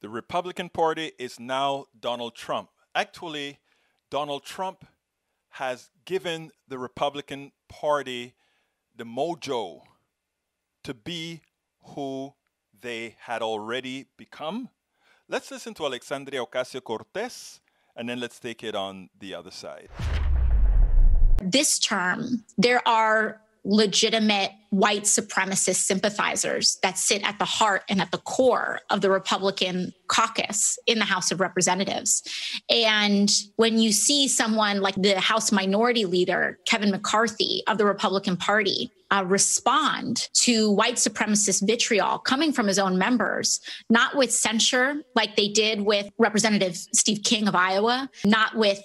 The Republican Party is now Donald Trump. Actually, Donald Trump has given the Republican Party the mojo to be who they had already become. Let's listen to Alexandria Ocasio-Cortez, and then let's take it on the other side. This term, there are legitimate white supremacist sympathizers that sit at the heart and at the core of the Republican caucus in the House of Representatives. And when you see someone like the House Minority Leader, Kevin McCarthy of the Republican Party, respond to white supremacist vitriol coming from his own members, not with censure like they did with Representative Steve King of Iowa, not with,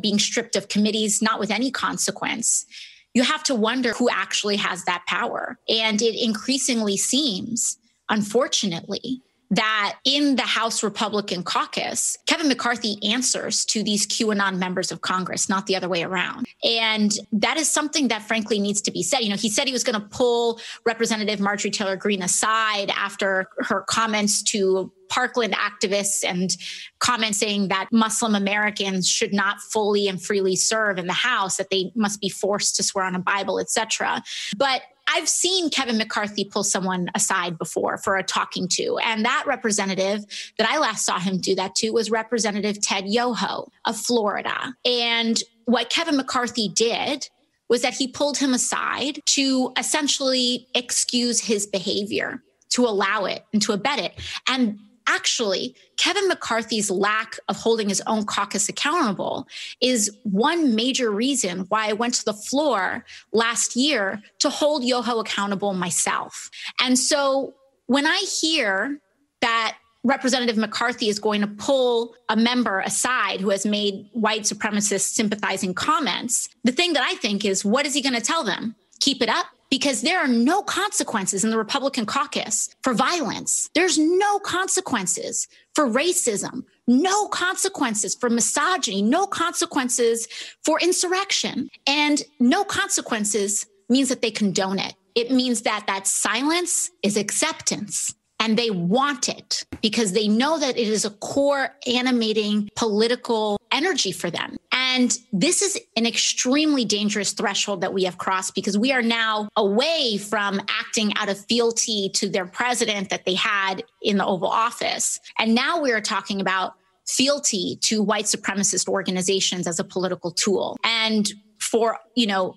being stripped of committees, not with any consequence. You have to wonder who actually has that power. And it increasingly seems, unfortunately, that in the House Republican caucus, Kevin McCarthy answers to these QAnon members of Congress, not the other way around. And that is something that, frankly, needs to be said. He said he was going to pull Representative Marjorie Taylor Greene aside after her comments to Parkland activists and comments saying that Muslim Americans should not fully and freely serve in the House, that they must be forced to swear on a Bible, etc. But I've seen Kevin McCarthy pull someone aside before for a talking to. And that representative that I last saw him do that to was Representative Ted Yoho of Florida. And what Kevin McCarthy did was that he pulled him aside to essentially excuse his behavior, to allow it and to abet it. And actually, Kevin McCarthy's lack of holding his own caucus accountable is one major reason why I went to the floor last year to hold Yoho accountable myself. And so when I hear that Representative McCarthy is going to pull a member aside who has made white supremacist sympathizing comments, the thing that I think is, what is he going to tell them? Keep it up? Because there are no consequences in the Republican caucus for violence. There's no consequences for racism, no consequences for misogyny, no consequences for insurrection. And no consequences means that they condone it. It means that that silence is acceptance. And they want it because they know that it is a core animating political energy for them. And this is an extremely dangerous threshold that we have crossed, because we are now away from acting out of fealty to their president that they had in the Oval Office. And now we are talking about fealty to white supremacist organizations as a political tool. And for,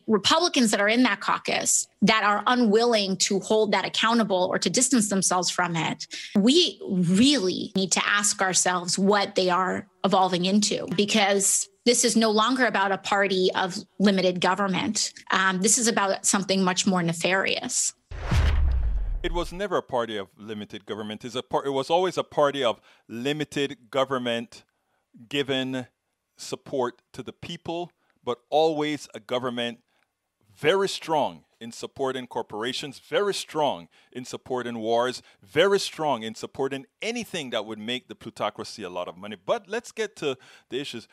Republicans that are in that caucus that are unwilling to hold that accountable or to distance themselves from it, we really need to ask ourselves what they are evolving into, because this is no longer about a party of limited government. This is about something much more nefarious. It was never a party of limited government. It was always a party of limited government given support to the people, but always a government very strong in supporting corporations, very strong in supporting wars, very strong in supporting anything that would make the plutocracy a lot of money. But let's get to the issues.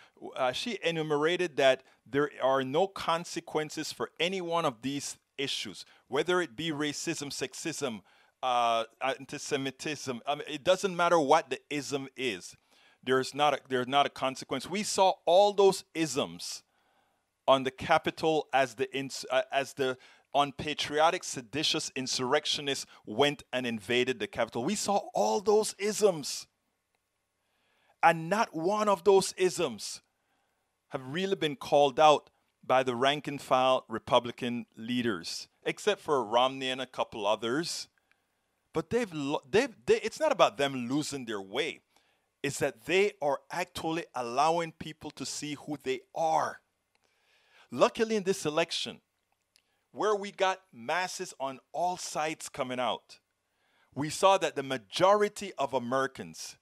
She enumerated that there are no consequences for any one of these issues, whether it be racism, sexism, anti-Semitism. It doesn't matter what the ism is. There's not a consequence. We saw all those isms on the Capitol as the unpatriotic, seditious insurrectionists went and invaded the Capitol. We saw all those isms. And not one of those isms have really been called out by the rank and file Republican leaders, except for Romney and a couple others. But it's not about them losing their way. It's that they are actually allowing people to see who they are. Luckily, in this election, where we got masses on all sides coming out, we saw that the majority of Americans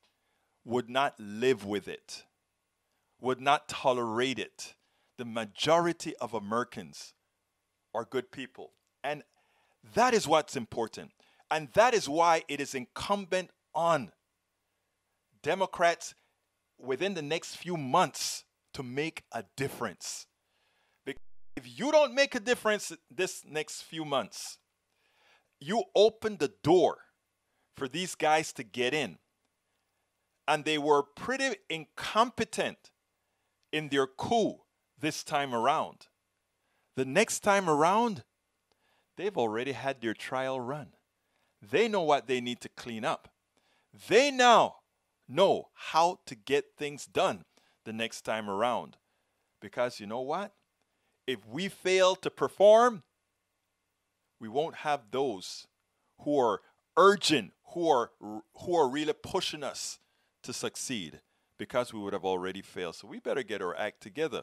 would not live with it, would not tolerate it. The majority of Americans are good people. And that is what's important. And that is why it is incumbent on Democrats within the next few months to make a difference. If you don't make a difference this next few months, you open the door for these guys to get in. And they were pretty incompetent in their coup this time around. The next time around, they've already had their trial run. They know what they need to clean up. They now know how to get things done the next time around. Because you know what? If we fail to perform, we won't have those who are urgent, who are really pushing us to succeed, because we would have already failed. So we better get our act together.